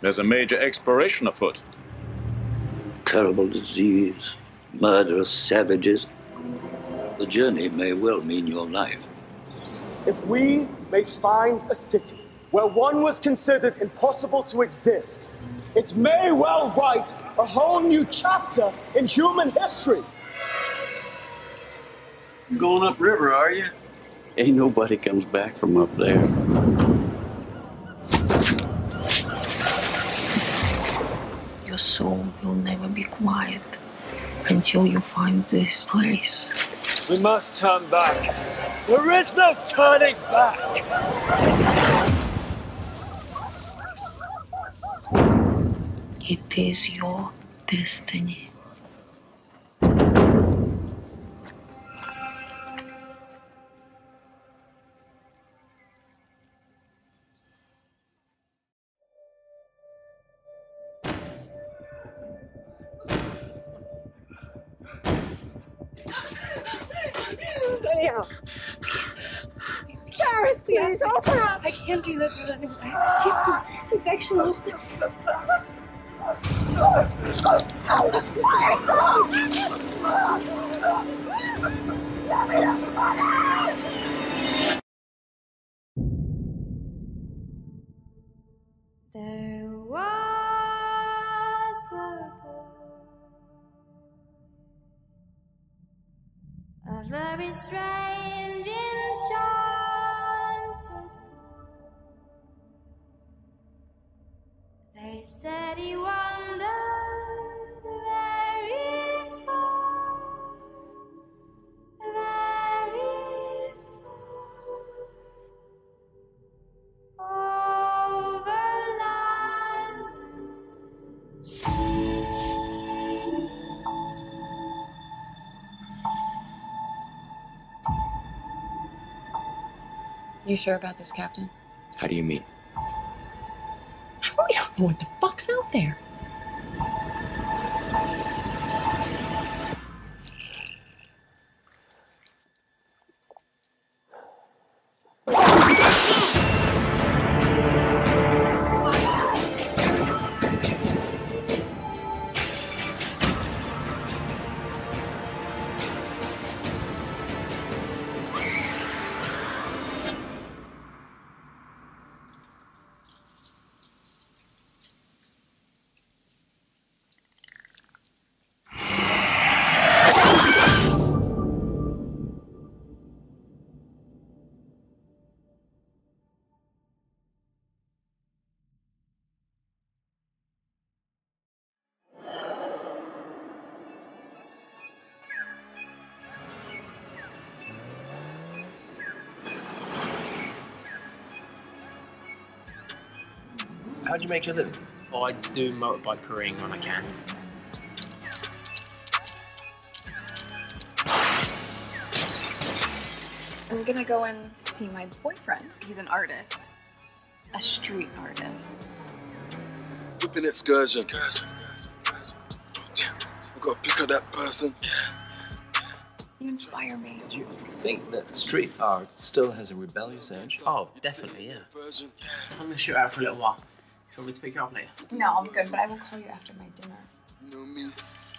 There's a major exploration afoot. Terrible disease, murderous savages. The journey may well mean your life. If we may find a city where one was considered impossible to exist, it may well write a whole new chapter in human history. You going upriver, are you? Ain't nobody comes back from up there. Your soul will never be quiet until you find this place. We must turn back. There is no turning back. It is your destiny. Damn. Paris, please open up. I can't do that without infection. Infection opens. There was a boy, a very strange, enchanted boy. They said he wandered very far, very far over land and sea. You sure about this, Captain? How do you mean? We don't know what the fuck's out there. How do you make your living? Oh, I do motorbike careening when I can. I'm gonna go and see my boyfriend. He's an artist. A street artist. Whipping excursion. I've got to pick up that person. You inspire me. Do you think that street art still has a rebellious edge? Oh, definitely, yeah. I'm gonna shoot out for a little while. Do you want me to pick you up later? No, I'm good, but I will call you after my dinner. You know me,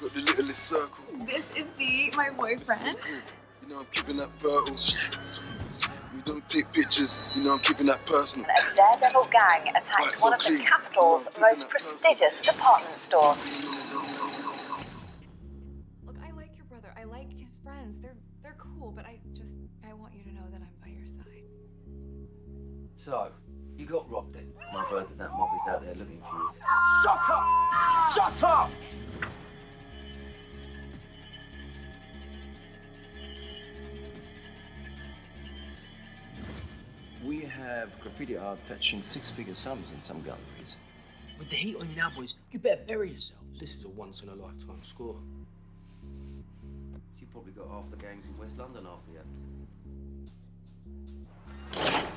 got the littlest circle. This is D, my boyfriend. You know I'm keeping up turtles. You don't take pictures, you know I'm keeping that personal. A daredevil gang attacked one of the capital's most prestigious department stores. Look, I like your brother, I like his friends. They're cool, but I want you to know that I'm by your side. So, you got robbed then. My brother, that mob is out there looking for you. Shut up! Shut up! We have graffiti art fetching six-figure sums in some galleries. With the heat on you now, boys, you better bury yourselves. This is a once-in-a-lifetime score. You probably got half the gangs in West London after you.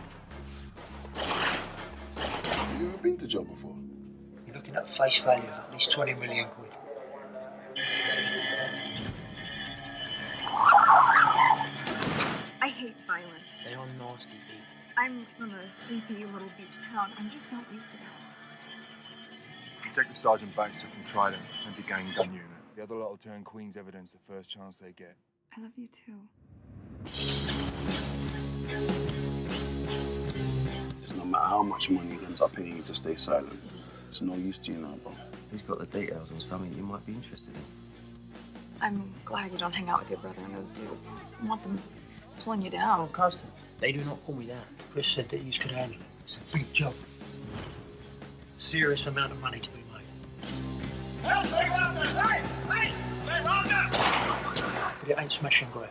Have you ever been to jail before? You're looking at face value of at least 20 million quid. I hate violence. They are nasty people. I'm from a sleepy little beach town. I'm just not used to that. Detective Sergeant Baxter from Trident, anti-gang gun unit. The other lot will turn Queen's evidence the first chance they get. I love you too. No matter how much money he ends up paying you to stay silent, it's no use to you now, bro. He's got the details on something you might be interested in. I'm glad you don't hang out with your brother and those dudes. I want them pulling you down. Constantly. They do not pull me down. Chris said that you could handle it. It's a big job. Serious amount of money to be made. Well, take out the side! Hey! They're wrong now! But it ain't smash and grab.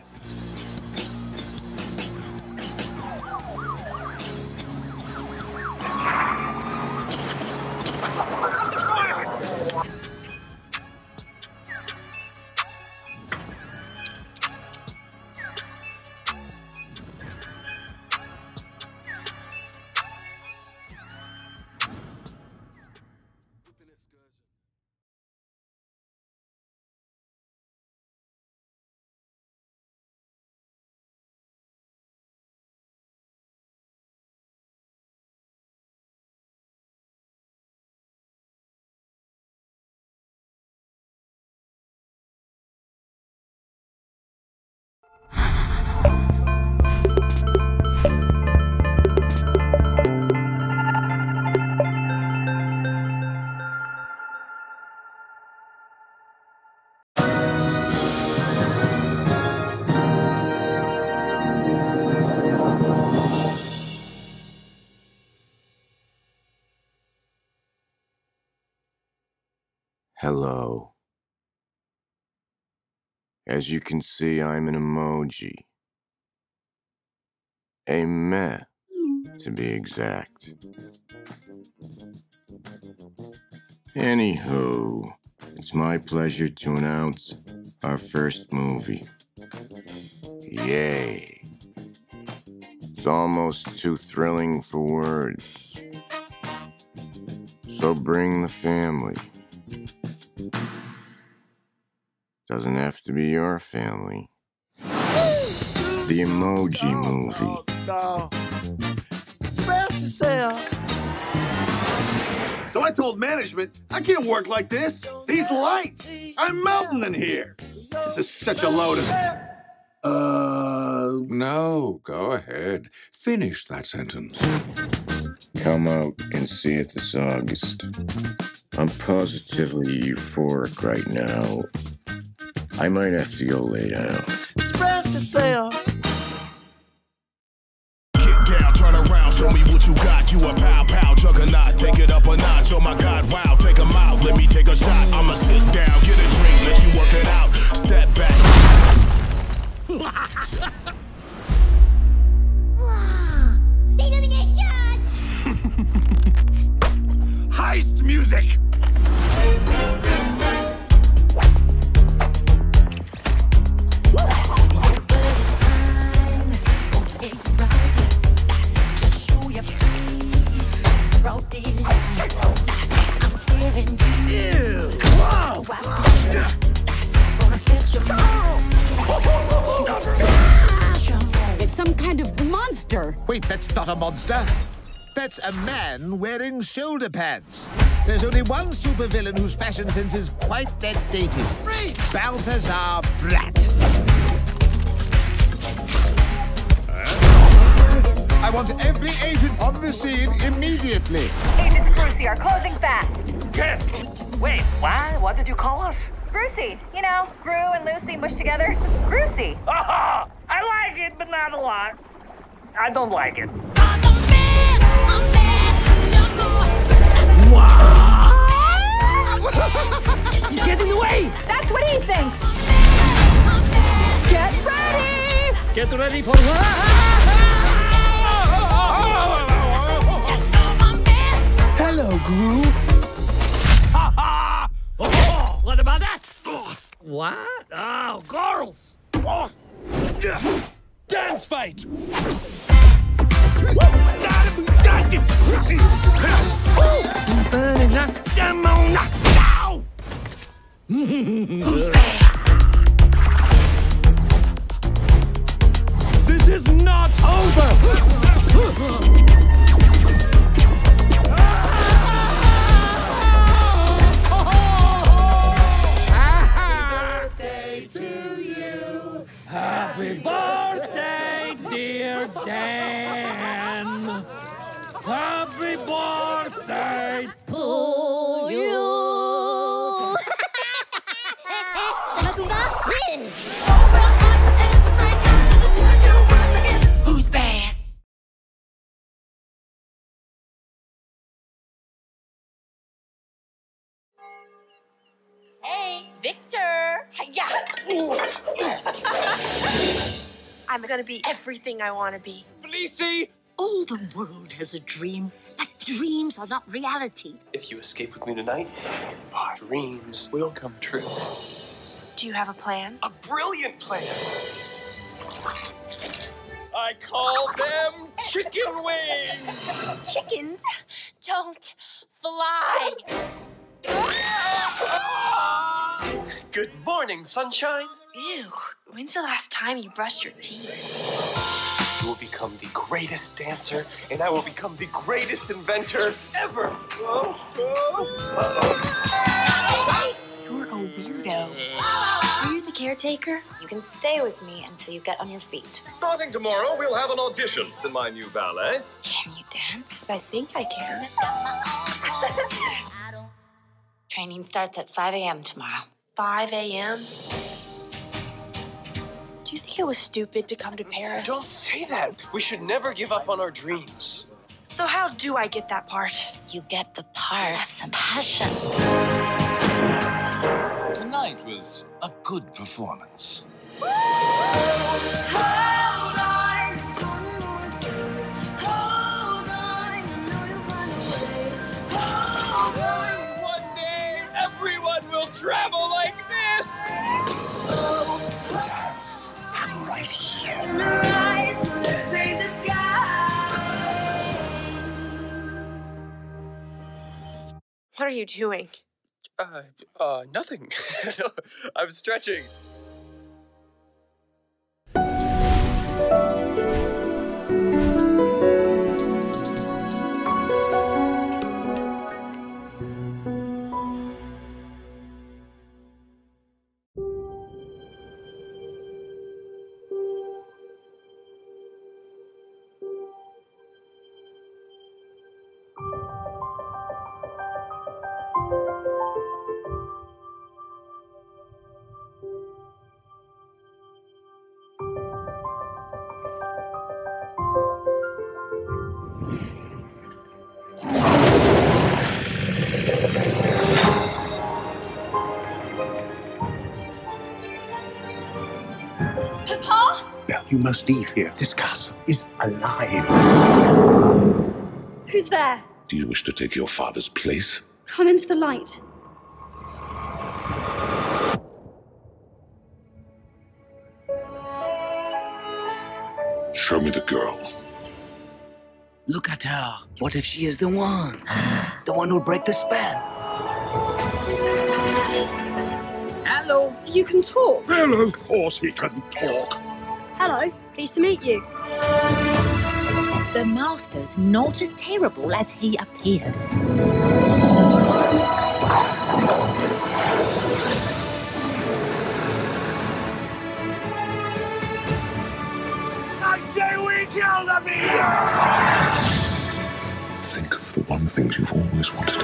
Hello. As you can see, I'm an emoji. A meh, to be exact. Anywho, it's my pleasure to announce our first movie. Yay. It's almost too thrilling for words. So bring the family. Doesn't have to be your family. The Emoji Movie. Smash yourself. So I told management, I can't work like this. These lights, I'm melting in here. This is such a load of... No, go ahead. Finish that sentence. Come out and see it this August. I'm positively euphoric right now. I might have to go lay down. Express yourself. Get down, turn around, show me what you got. You a pow-pow juggernaut, take it up a notch. Oh my God, wow, take a mile, let me take a shot. I'ma sit down, get a drink, let you work it out. Step back. Illumination! Heist music! It's some kind of monster. Wait, that's not a monster. That's a man wearing shoulder pads. There's only one supervillain whose fashion sense is quite that dated. Freak! Balthazar Bratt. I want every agent on the scene immediately. Agents Brucey are closing fast. Yes! Wait, why? What did you call us? Brucey. You know, Gru and Lucy mushed together. Brucey. Oh, I like it, but not a lot. I don't like it. He's getting away! That's what he thinks! Get ready! Get ready for what? Hello, Gru! Ha ha! Oh, what about that? What? Oh, girls! Oh. Dance fight! Who's there? This is not over! Dan. Happy birthday to you. Who's bad? Hey, Victor. I'm gonna be everything I wanna be. Felicie! All the world has a dream, but dreams are not reality. If you escape with me tonight, our dreams will come true. Do you have a plan? A brilliant plan! I call them chicken wings! Chickens don't fly! Good morning, sunshine! Ew, when's the last time you brushed your teeth? You will become the greatest dancer, and I will become the greatest inventor ever! Whoa, whoa. Uh-oh. You're a weirdo. Are you the caretaker? You can stay with me until you get on your feet. Starting tomorrow, we'll have an audition in my new ballet. Can you dance? I think I can. Training starts at 5 a.m. tomorrow. 5 a.m.? Do you think it was stupid to come to Paris? Don't say that. We should never give up on our dreams. So how do I get that part? You get the part of some passion. Tonight was a good performance. Woo! Hold on, just one more day. Hold on, I know you'll run away. Hold on. One day, everyone will travel like this. Dance. Right here. Eyes, let's paint the sky. What are you doing? Nothing. I'm stretching. You must leave here. This castle is alive. Who's there? Do you wish to take your father's place? Come into the light. Show me the girl. Look at her. What if she is the one? The one who'll break the spell? Hello. You can talk. Well, of course he can talk. Hello, pleased to meet you. The master's not as terrible as he appears. I say we kill the beast! Think of the one thing you've always wanted.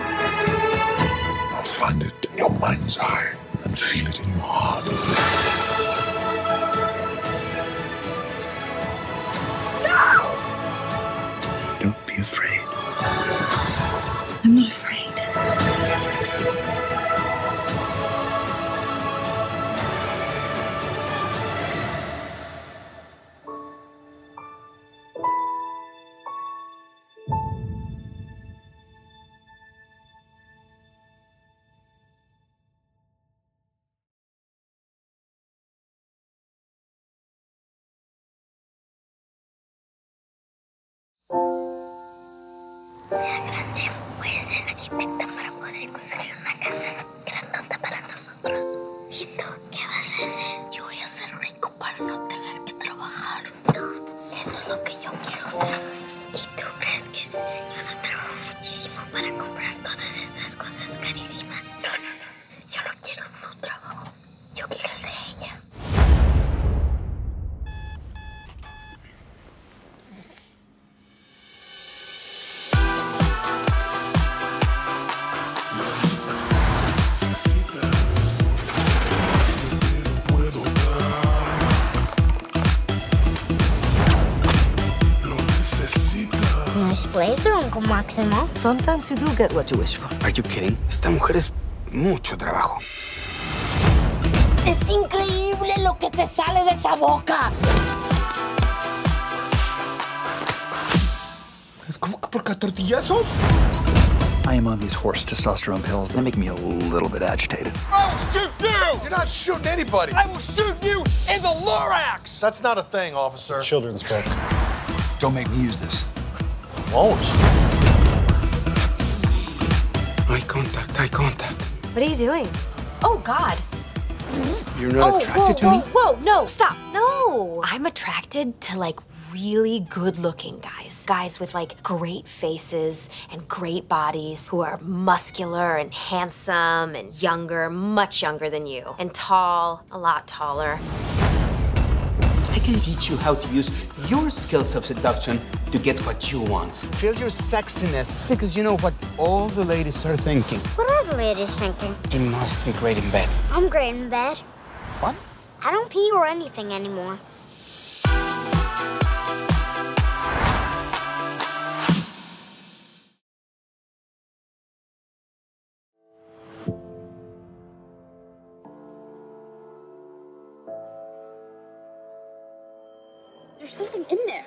Find it in your mind's eye and feel it in your heart. Afraid. I'm not afraid. displays are, Uncle Maximo. Sometimes you do get what you wish for. Are you kidding? Esta mujer es mucho trabajo. Es increíble lo que te sale de esa boca. ¿Cómo que por catortillazos? I am on these horse testosterone pills. They make me a little bit agitated. I'll shoot you! You're not shooting anybody. I will shoot you in the thorax! That's not a thing, officer. Children's book. Don't make me use this. I won't. Eye contact, eye contact. What are you doing? Oh, God. You're not attracted to me? Whoa, no, stop. No, I'm attracted to, like, really good-looking guys. Guys with, like, great faces and great bodies who are muscular and handsome and younger, much younger than you, and tall, a lot taller. I can teach you how to use your skills of seduction to get what you want. Feel your sexiness, because you know what all the ladies are thinking. What are the ladies thinking? You must be great in bed. I'm great in bed. What? I don't pee or anything anymore. There's something in there.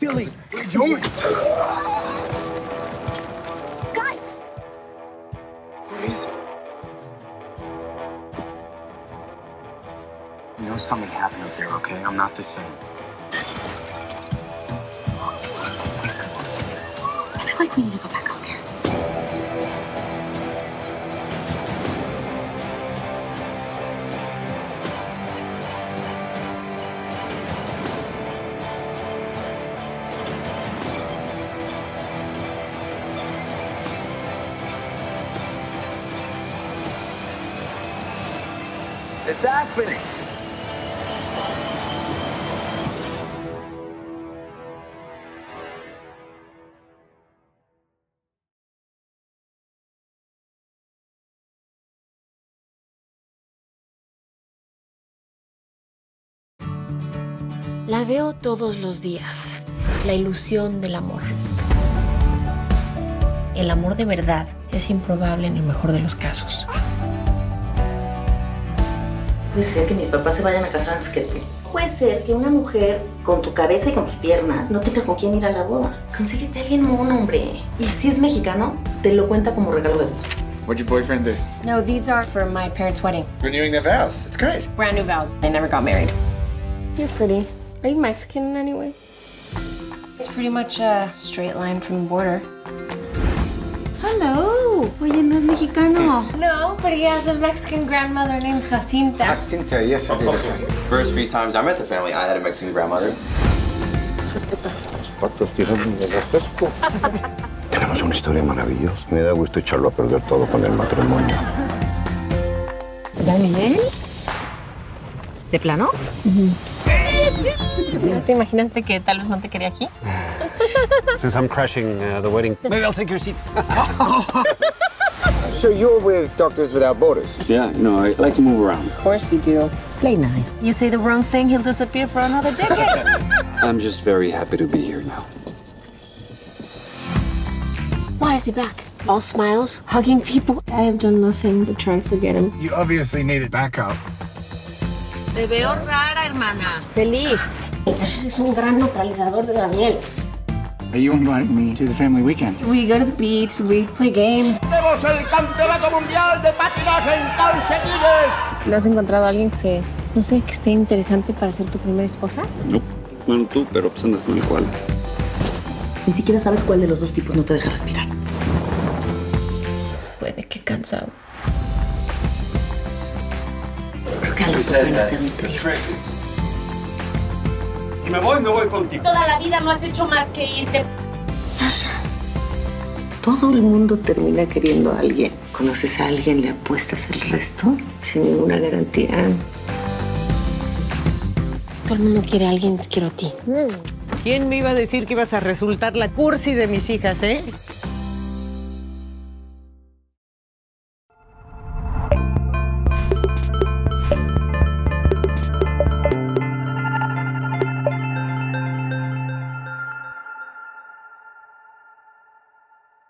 Billy, what are you doing? Guys! What is it? You know something happened up there, okay? I'm not the same. I feel like we need to go back up there. It's happening. La veo todos los días, la ilusión del amor. El amor de verdad es improbable en el mejor de los casos. Puede ser que mis papás se vayan a casar antes que tú. Puede ser que una mujer con tu cabeza y con tus piernas no tenga con quién ir a la boda. Consíguete a alguien o un hombre. Y si es mexicano, te lo cuenta como regalo de bodas. What'd your boyfriend do? No, these are for my parents' wedding. Renewing their vows. It's great. Brand new vows. They never got married. You're pretty. Are you Mexican in any way? It's pretty much a straight line from the border. Hello. Oye, no es mexicano. No, but he has a Mexican grandmother named Jacinta. Jacinta, yes, I did. First few times I met the family, I had a Mexican grandmother. Tenemos una historia maravillosa. Me da gusto echarlo a perder todo con el matrimonio. ¿Daniel? ¿De plano? ¿No te imaginaste que tal vez no te quería aquí? Since I'm crashing the wedding, maybe I'll take your seat. So you're with Doctors Without Borders? Yeah, no, I like to move around. Of course you do. Play nice. You say the wrong thing, he'll disappear for another decade. I'm just very happy to be here now. Why is he back? All smiles, hugging people. I have done nothing but try to forget him. You obviously needed backup. Te veo rara, hermana. Feliz. Eres un gran neutralizador de Daniel. You invite me to the family weekend. We go to the beach, we play games. Tenemos el campeonato mundial de patinaje en calcetines. ¿No has encontrado a alguien que, no sé, que esté interesante para ser tu primera esposa? No. Bueno, tú, pero pues andas con el cual. Ni siquiera sabes cuál de los dos tipos no te deja respirar. Puede que cansado. Creo que algo puede hacer mi trío. Si me voy contigo. Toda la vida no has hecho más que irte. Sasha, todo el mundo termina queriendo a alguien. ¿Conoces a alguien, le apuestas el resto? Sin ninguna garantía. Si todo el mundo quiere a alguien, quiero a ti. ¿Quién me iba a decir que ibas a resultar la cursi de mis hijas, eh?